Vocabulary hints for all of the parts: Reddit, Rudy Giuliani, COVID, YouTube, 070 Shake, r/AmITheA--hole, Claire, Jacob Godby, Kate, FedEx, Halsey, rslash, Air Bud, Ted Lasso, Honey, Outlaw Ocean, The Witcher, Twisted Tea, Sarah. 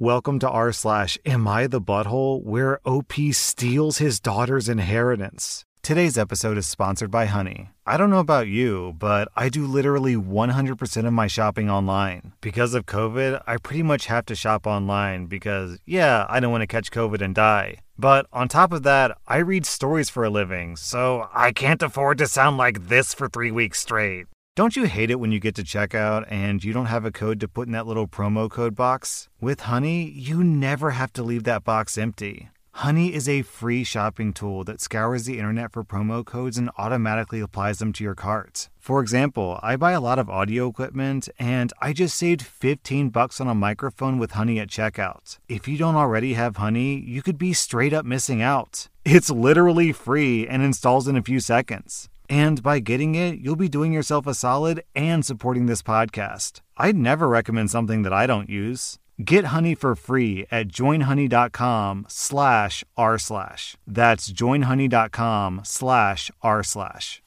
Welcome to r/ Am I the Butthole, where OP steals his daughter's inheritance. Today's episode is sponsored by Honey. I don't know about you, but I do literally 100% of my shopping online. Because of COVID, I pretty much have to shop online because, yeah, I don't want to catch COVID and die. But on top of that, I read stories for a living, so I can't afford to sound like this for 3 weeks straight. Don't you hate it when you get to checkout and you don't have a code to put in that little promo code box? With Honey, you never have to leave that box empty. Honey is a free shopping tool that scours the internet for promo codes and automatically applies them to your cart. For example, I buy a lot of audio equipment and I just saved $15 on a microphone with Honey at checkout. If you don't already have Honey, you could be straight up missing out. It's literally free and installs in a few seconds. And by getting it, you'll be doing yourself a solid and supporting this podcast. I'd never recommend something that I don't use. Get Honey for free at joinhoney.com/r/. That's joinhoney.com/r/.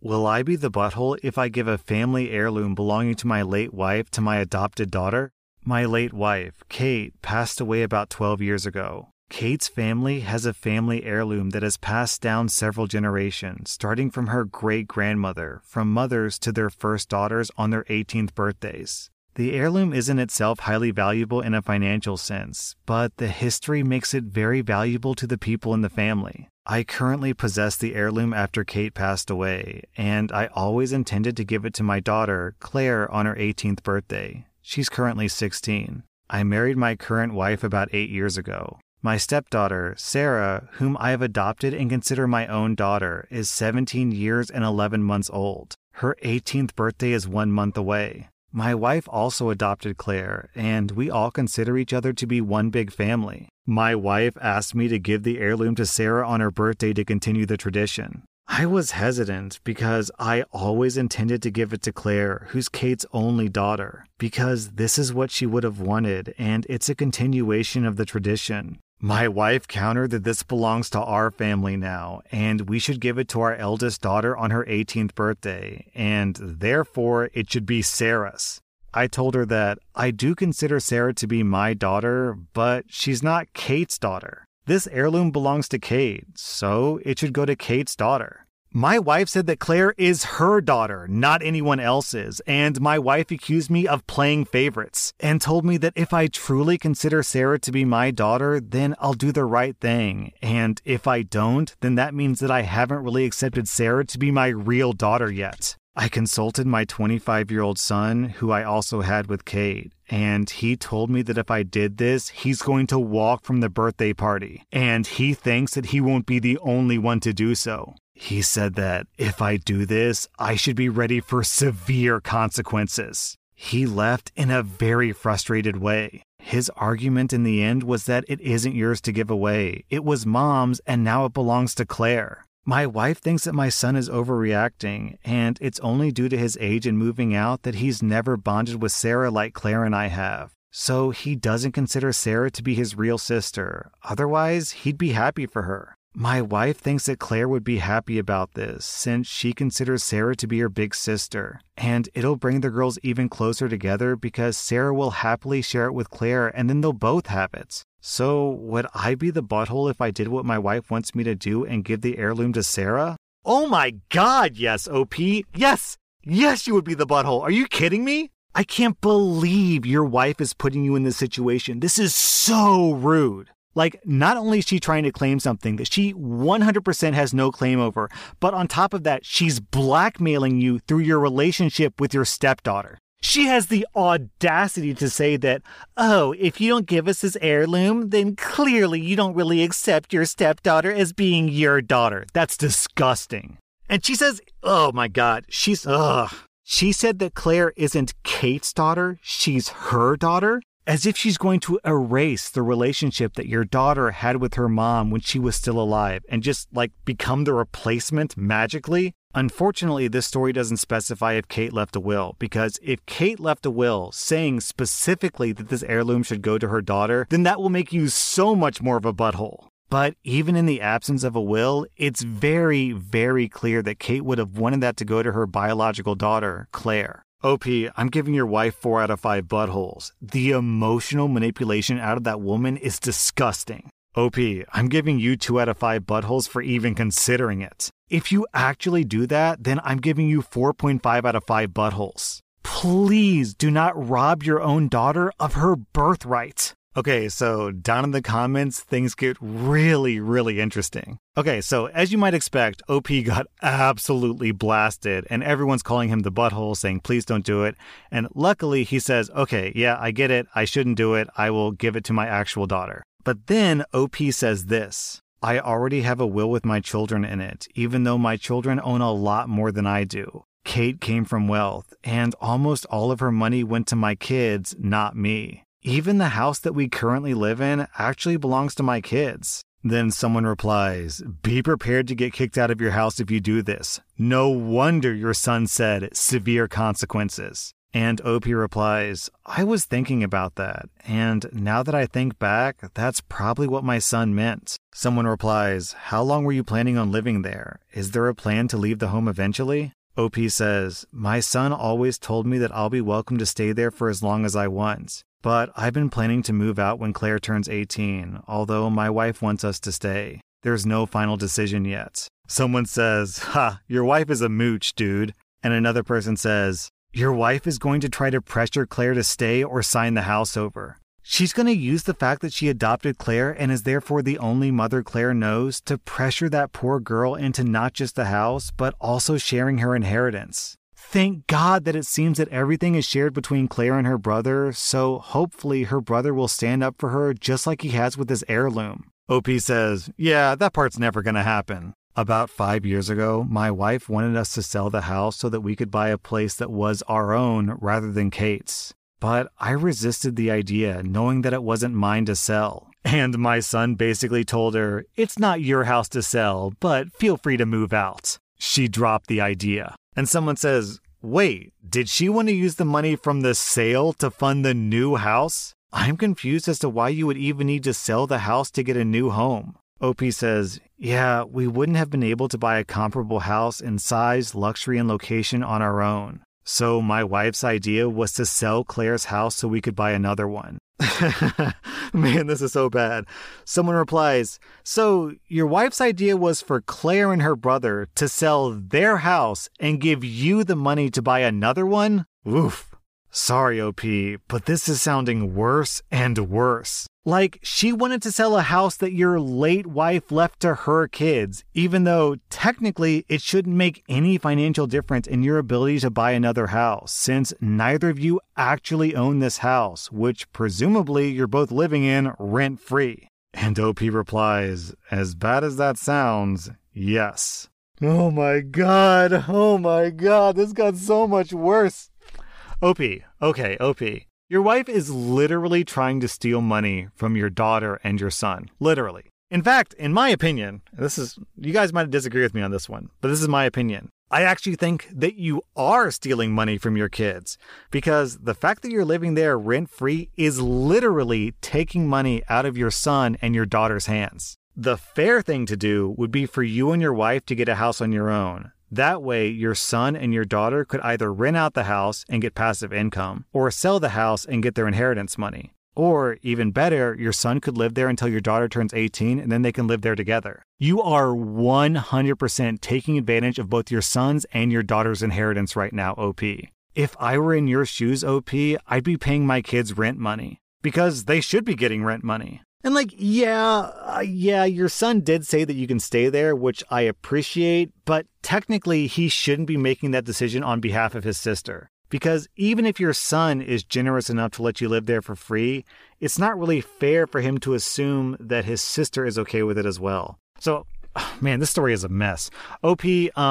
Will I be the butthole if I give a family heirloom belonging to my late wife to my adopted daughter? My late wife, Kate, passed away about 12 years ago. Kate's family has a family heirloom that has passed down several generations, starting from her great-grandmother, from mothers to their first daughters on their 18th birthdays. The heirloom is in itself highly valuable in a financial sense, but the history makes it very valuable to the people in the family. I currently possess the heirloom after Kate passed away, and I always intended to give it to my daughter, Claire, on her 18th birthday. She's currently 16. I married my current wife about 8 years ago. My stepdaughter, Sarah, whom I have adopted and consider my own daughter, is 17 years and 11 months old. Her 18th birthday is 1 month away. My wife also adopted Claire, and we all consider each other to be one big family. My wife asked me to give the heirloom to Sarah on her birthday to continue the tradition. I was hesitant because I always intended to give it to Claire, who's Kate's only daughter, because this is what she would have wanted, and it's a continuation of the tradition. My wife countered that this belongs to our family now, and we should give it to our eldest daughter on her 18th birthday, and therefore it should be Sarah's. I told her that I do consider Sarah to be my daughter, but she's not Kate's daughter. This heirloom belongs to Kate, so it should go to Kate's daughter. My wife said that Claire is her daughter, not anyone else's, and my wife accused me of playing favorites and told me that if I truly consider Sarah to be my daughter, then I'll do the right thing, and if I don't, then that means that I haven't really accepted Sarah to be my real daughter yet. I consulted my 25-year-old son, who I also had with Kate, and he told me that if I did this, he's going to walk from the birthday party, and he thinks that he won't be the only one to do so. He said that if I do this, I should be ready for severe consequences. He left in a very frustrated way. His argument in the end was that it isn't yours to give away. It was mom's, and now it belongs to Claire. My wife thinks that my son is overreacting, and it's only due to his age and moving out that he's never bonded with Sarah like Claire and I have. So he doesn't consider Sarah to be his real sister. Otherwise, he'd be happy for her. My wife thinks that Claire would be happy about this, since she considers Sarah to be her big sister, and it'll bring the girls even closer together because Sarah will happily share it with Claire and then they'll both have it. So, would I be the butthole if I did what my wife wants me to do and give the heirloom to Sarah? Oh my god, yes, OP! Yes! Yes, you would be the butthole! Are you kidding me? I can't believe your wife is putting you in this situation. This is so rude. Like, not only is she trying to claim something that she 100% has no claim over, but on top of that, she's blackmailing you through your relationship with your stepdaughter. She has the audacity to say that, oh, if you don't give us this heirloom, then clearly you don't really accept your stepdaughter as being your daughter. That's disgusting. And she says, oh my god, She said that Claire isn't Kate's daughter, she's her daughter. As if she's going to erase the relationship that your daughter had with her mom when she was still alive and just, become the replacement magically. Unfortunately, this story doesn't specify if Kate left a will, because if Kate left a will saying specifically that this heirloom should go to her daughter, then that will make you so much more of a butthole. But even in the absence of a will, it's very, very clear that Kate would have wanted that to go to her biological daughter, Claire. OP, I'm giving your wife 4 out of 5 buttholes. The emotional manipulation out of that woman is disgusting. OP, I'm giving you 2 out of 5 buttholes for even considering it. If you actually do that, then I'm giving you 4.5 out of 5 buttholes. Please do not rob your own daughter of her birthright. Okay, so down in the comments, things get really, really interesting. Okay, so as you might expect, OP got absolutely blasted, and everyone's calling him the butthole, saying, please don't do it. And luckily, he says, okay, yeah, I get it. I shouldn't do it. I will give it to my actual daughter. But then OP says this, I already have a will with my children in it, even though my children own a lot more than I do. Kate came from wealth, and almost all of her money went to my kids, not me. Even the house that we currently live in actually belongs to my kids. Then someone replies, be prepared to get kicked out of your house if you do this. No wonder your son said severe consequences. And OP replies, I was thinking about that. And now that I think back, that's probably what my son meant. Someone replies, how long were you planning on living there? Is there a plan to leave the home eventually? OP says, my son always told me that I'll be welcome to stay there for as long as I want. But I've been planning to move out when Claire turns 18, although my wife wants us to stay. There's no final decision yet. Someone says, ha, your wife is a mooch, dude. And another person says, your wife is going to try to pressure Claire to stay or sign the house over. She's going to use the fact that she adopted Claire and is therefore the only mother Claire knows to pressure that poor girl into not just the house, but also sharing her inheritance. Thank God that it seems that everything is shared between Claire and her brother, so hopefully her brother will stand up for her just like he has with his heirloom. OP says, yeah, that part's never gonna happen. About 5 years ago, my wife wanted us to sell the house so that we could buy a place that was our own rather than Kate's. But I resisted the idea, knowing that it wasn't mine to sell. And my son basically told her, it's not your house to sell, but feel free to move out. She dropped the idea. And someone says, wait, did she want to use the money from the sale to fund the new house? I'm confused as to why you would even need to sell the house to get a new home. OP says, yeah, we wouldn't have been able to buy a comparable house in size, luxury, and location on our own. So my wife's idea was to sell Claire's house so we could buy another one. Man, this is so bad. Someone replies, so your wife's idea was for Claire and her brother to sell their house and give you the money to buy another one? Oof. Sorry, OP, but this is sounding worse and worse. Like, she wanted to sell a house that your late wife left to her kids, even though technically it shouldn't make any financial difference in your ability to buy another house, since neither of you actually own this house, which presumably you're both living in rent-free. And OP replies, as bad as that sounds, yes. Oh my god, this got so much worse. OP, okay, OP. Your wife is literally trying to steal money from your daughter and your son. Literally. In fact, in my opinion, you guys might disagree with me on this one, but this is my opinion. I actually think that you are stealing money from your kids because the fact that you're living there rent-free is literally taking money out of your son and your daughter's hands. The fair thing to do would be for you and your wife to get a house on your own. That way, your son and your daughter could either rent out the house and get passive income, or sell the house and get their inheritance money. Or, even better, your son could live there until your daughter turns 18 and then they can live there together. You are 100% taking advantage of both your son's and your daughter's inheritance right now, OP. If I were in your shoes, OP, I'd be paying my kids rent money. Because they should be getting rent money. And like, yeah, your son did say that you can stay there, which I appreciate, but technically he shouldn't be making that decision on behalf of his sister. Because even if your son is generous enough to let you live there for free, it's not really fair for him to assume that his sister is okay with it as well. So, man, this story is a mess. OP, your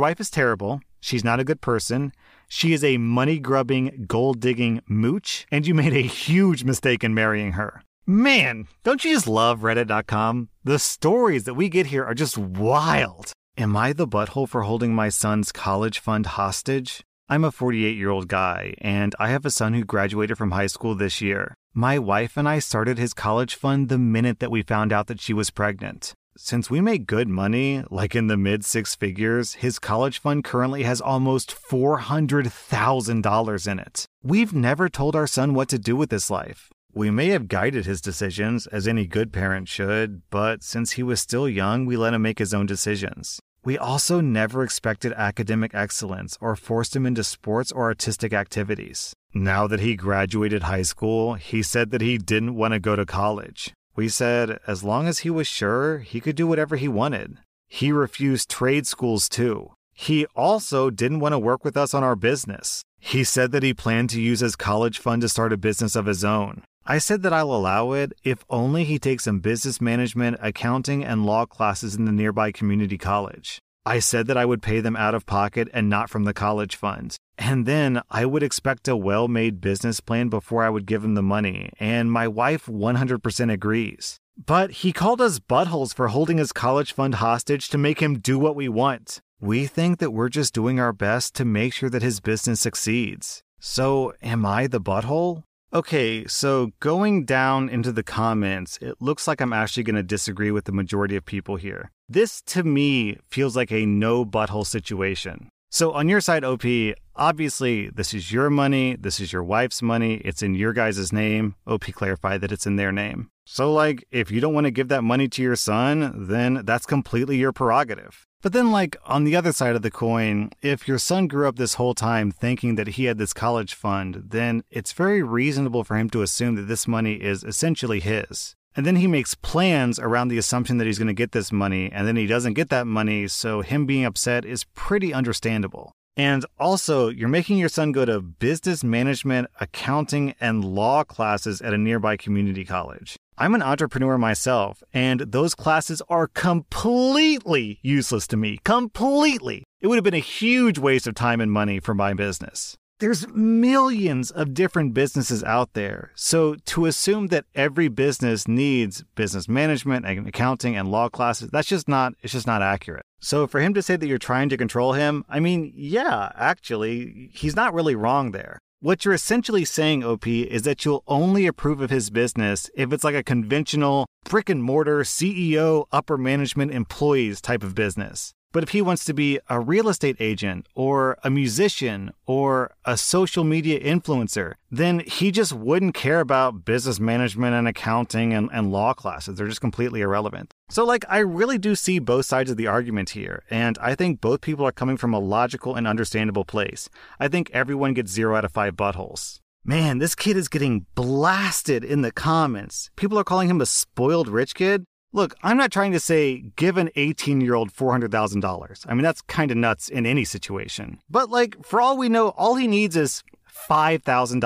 wife is terrible. She's not a good person. She is a money-grubbing, gold-digging mooch, and you made a huge mistake in marrying her. Man, don't you just love Reddit.com? The stories that we get here are just wild. Am I the butthole for holding my son's college fund hostage? I'm a 48-year-old guy, and I have a son who graduated from high school this year. My wife and I started his college fund the minute that we found out that she was pregnant. Since we make good money, like in the mid-six figures, his college fund currently has almost $400,000 in it. We've never told our son what to do with his life. We may have guided his decisions, as any good parent should, but since he was still young, we let him make his own decisions. We also never expected academic excellence or forced him into sports or artistic activities. Now that he graduated high school, he said that he didn't want to go to college. We said as long as he was sure, he could do whatever he wanted. He refused trade schools too. He also didn't want to work with us on our business. He said that he planned to use his college fund to start a business of his own. I said that I'll allow it if only he takes some business management, accounting, and law classes in the nearby community college. I said that I would pay them out of pocket and not from the college fund. And then I would expect a well-made business plan before I would give him the money, and my wife 100% agrees. But he called us buttholes for holding his college fund hostage to make him do what we want. We think that we're just doing our best to make sure that his business succeeds. So, am I the butthole? Okay, so going down into the comments, it looks like I'm actually going to disagree with the majority of people here. This, to me, feels like a no-butthole situation. So on your side, OP, obviously, this is your money, this is your wife's money, it's in your guys' name. OP clarified that it's in their name. So, like, if you don't want to give that money to your son, then that's completely your prerogative. But then, like, on the other side of the coin, if your son grew up this whole time thinking that he had this college fund, then it's very reasonable for him to assume that this money is essentially his. And then he makes plans around the assumption that he's going to get this money, and then he doesn't get that money, so him being upset is pretty understandable. And also, you're making your son go to business management, accounting, and law classes at a nearby community college. I'm an entrepreneur myself, and those classes are completely useless to me. Completely. It would have been a huge waste of time and money for my business. There's millions of different businesses out there. So to assume that every business needs business management, accounting, and law classes, it's just not accurate. So for him to say that you're trying to control him, I mean, yeah, actually, he's not really wrong there. What you're essentially saying, OP, is that you'll only approve of his business if it's like a conventional brick-and-mortar CEO, upper management employees type of business. But if he wants to be a real estate agent or a musician or a social media influencer, then he just wouldn't care about business management and accounting and law classes. They're just completely irrelevant. So, like, I really do see both sides of the argument here, and I think both people are coming from a logical and understandable place. I think everyone gets 0 out of 5 buttholes. Man, this kid is getting blasted in the comments. People are calling him a spoiled rich kid. Look, I'm not trying to say give an 18-year-old $400,000. I mean, that's kind of nuts in any situation. But, like, for all we know, all he needs is $5,000,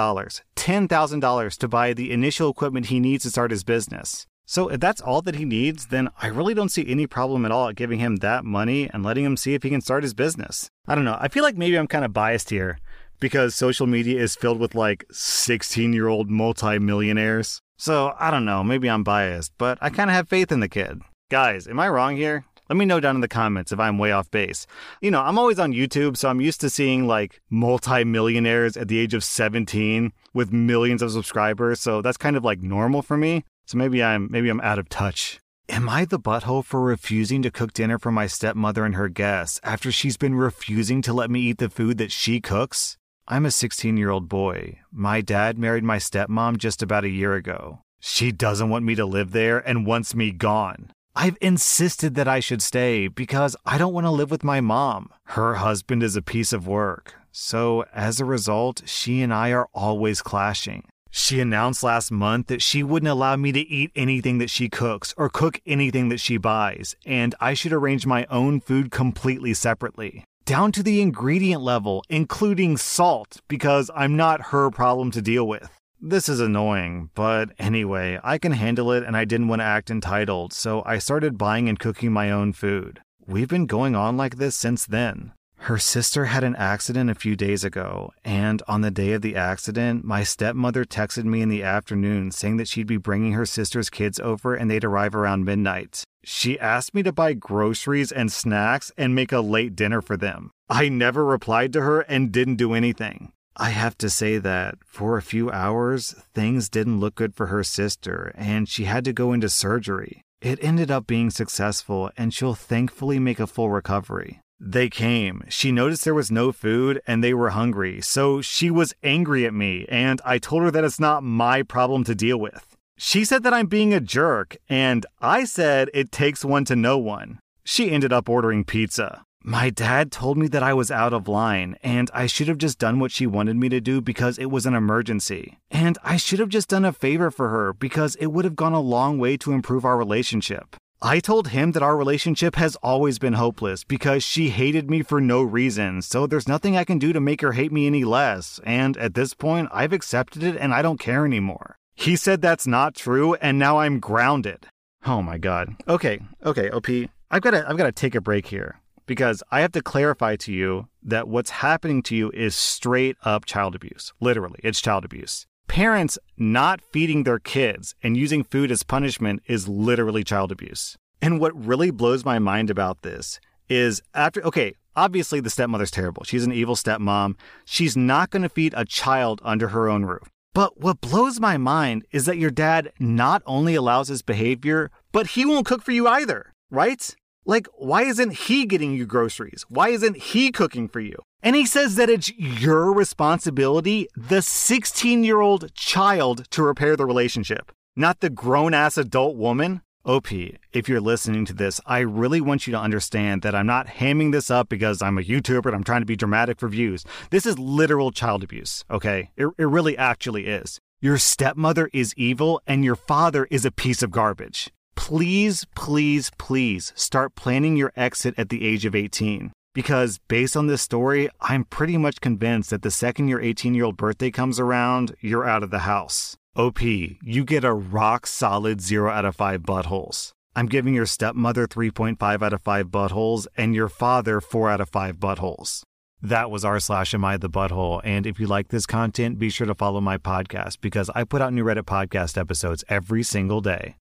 $10,000 to buy the initial equipment he needs to start his business. So if that's all that he needs, then I really don't see any problem at all at giving him that money and letting him see if he can start his business. I don't know. I feel like maybe I'm kind of biased here because social media is filled with, like, 16-year-old multimillionaires. So, I don't know, maybe I'm biased, but I kind of have faith in the kid. Guys, am I wrong here? Let me know down in the comments if I'm way off base. You know, I'm always on YouTube, so I'm used to seeing, like, multi-millionaires at the age of 17 with millions of subscribers, so that's kind of, like, normal for me. So maybe I'm out of touch. Am I the butthole for refusing to cook dinner for my stepmother and her guests after she's been refusing to let me eat the food that she cooks? I'm a 16-year-old boy. My dad married my stepmom just about a year ago. She doesn't want me to live there and wants me gone. I've insisted that I should stay because I don't want to live with my mom. Her husband is a piece of work. So as a result, she and I are always clashing. She announced last month that she wouldn't allow me to eat anything that she cooks or cook anything that she buys, and I should arrange my own food completely separately. Down to the ingredient level, including salt, because I'm not her problem to deal with. This is annoying, but anyway, I can handle it and I didn't want to act entitled, so I started buying and cooking my own food. We've been going on like this since then. Her sister had an accident a few days ago, and on the day of the accident, my stepmother texted me in the afternoon saying that she'd be bringing her sister's kids over and they'd arrive around midnight. She asked me to buy groceries and snacks and make a late dinner for them. I never replied to her and didn't do anything. I have to say that, for a few hours, things didn't look good for her sister, and she had to go into surgery. It ended up being successful, and she'll thankfully make a full recovery. They came. She noticed there was no food and they were hungry, so she was angry at me, and I told her that it's not my problem to deal with. She said that I'm being a jerk, and I said it takes one to know one. She ended up ordering pizza. My dad told me that I was out of line, and I should have just done what she wanted me to do because it was an emergency. And I should have just done a favor for her because it would have gone a long way to improve our relationship. I told him that our relationship has always been hopeless because she hated me for no reason, so there's nothing I can do to make her hate me any less, and at this point, I've accepted it and I don't care anymore. He said that's not true, and now I'm grounded. Oh my god. Okay, OP, I've got to take a break here, because I have to clarify to you that what's happening to you is straight up child abuse. Literally, it's child abuse. Parents not feeding their kids and using food as punishment is literally child abuse. And what really blows my mind about this is obviously the stepmother's terrible. She's an evil stepmom. She's not going to feed a child under her own roof. But what blows my mind is that your dad not only allows his behavior, but he won't cook for you either, right? Like, why isn't he getting you groceries? Why isn't he cooking for you? And he says that it's your responsibility, the 16-year-old child, to repair the relationship, not the grown-ass adult woman. OP, if you're listening to this, I really want you to understand that I'm not hamming this up because I'm a YouTuber and I'm trying to be dramatic for views. This is literal child abuse, okay? It really actually is. Your stepmother is evil and your father is a piece of garbage. Please, please, please start planning your exit at the age of 18. Because based on this story, I'm pretty much convinced that the second your 18-year-old birthday comes around, you're out of the house. OP, you get a rock solid 0 out of 5 buttholes. I'm giving your stepmother 3.5 out of 5 buttholes and your father 4 out of 5 buttholes. That was r/AmiTheButthole, and if you like this content, be sure to follow my podcast because I put out new Reddit podcast episodes every single day.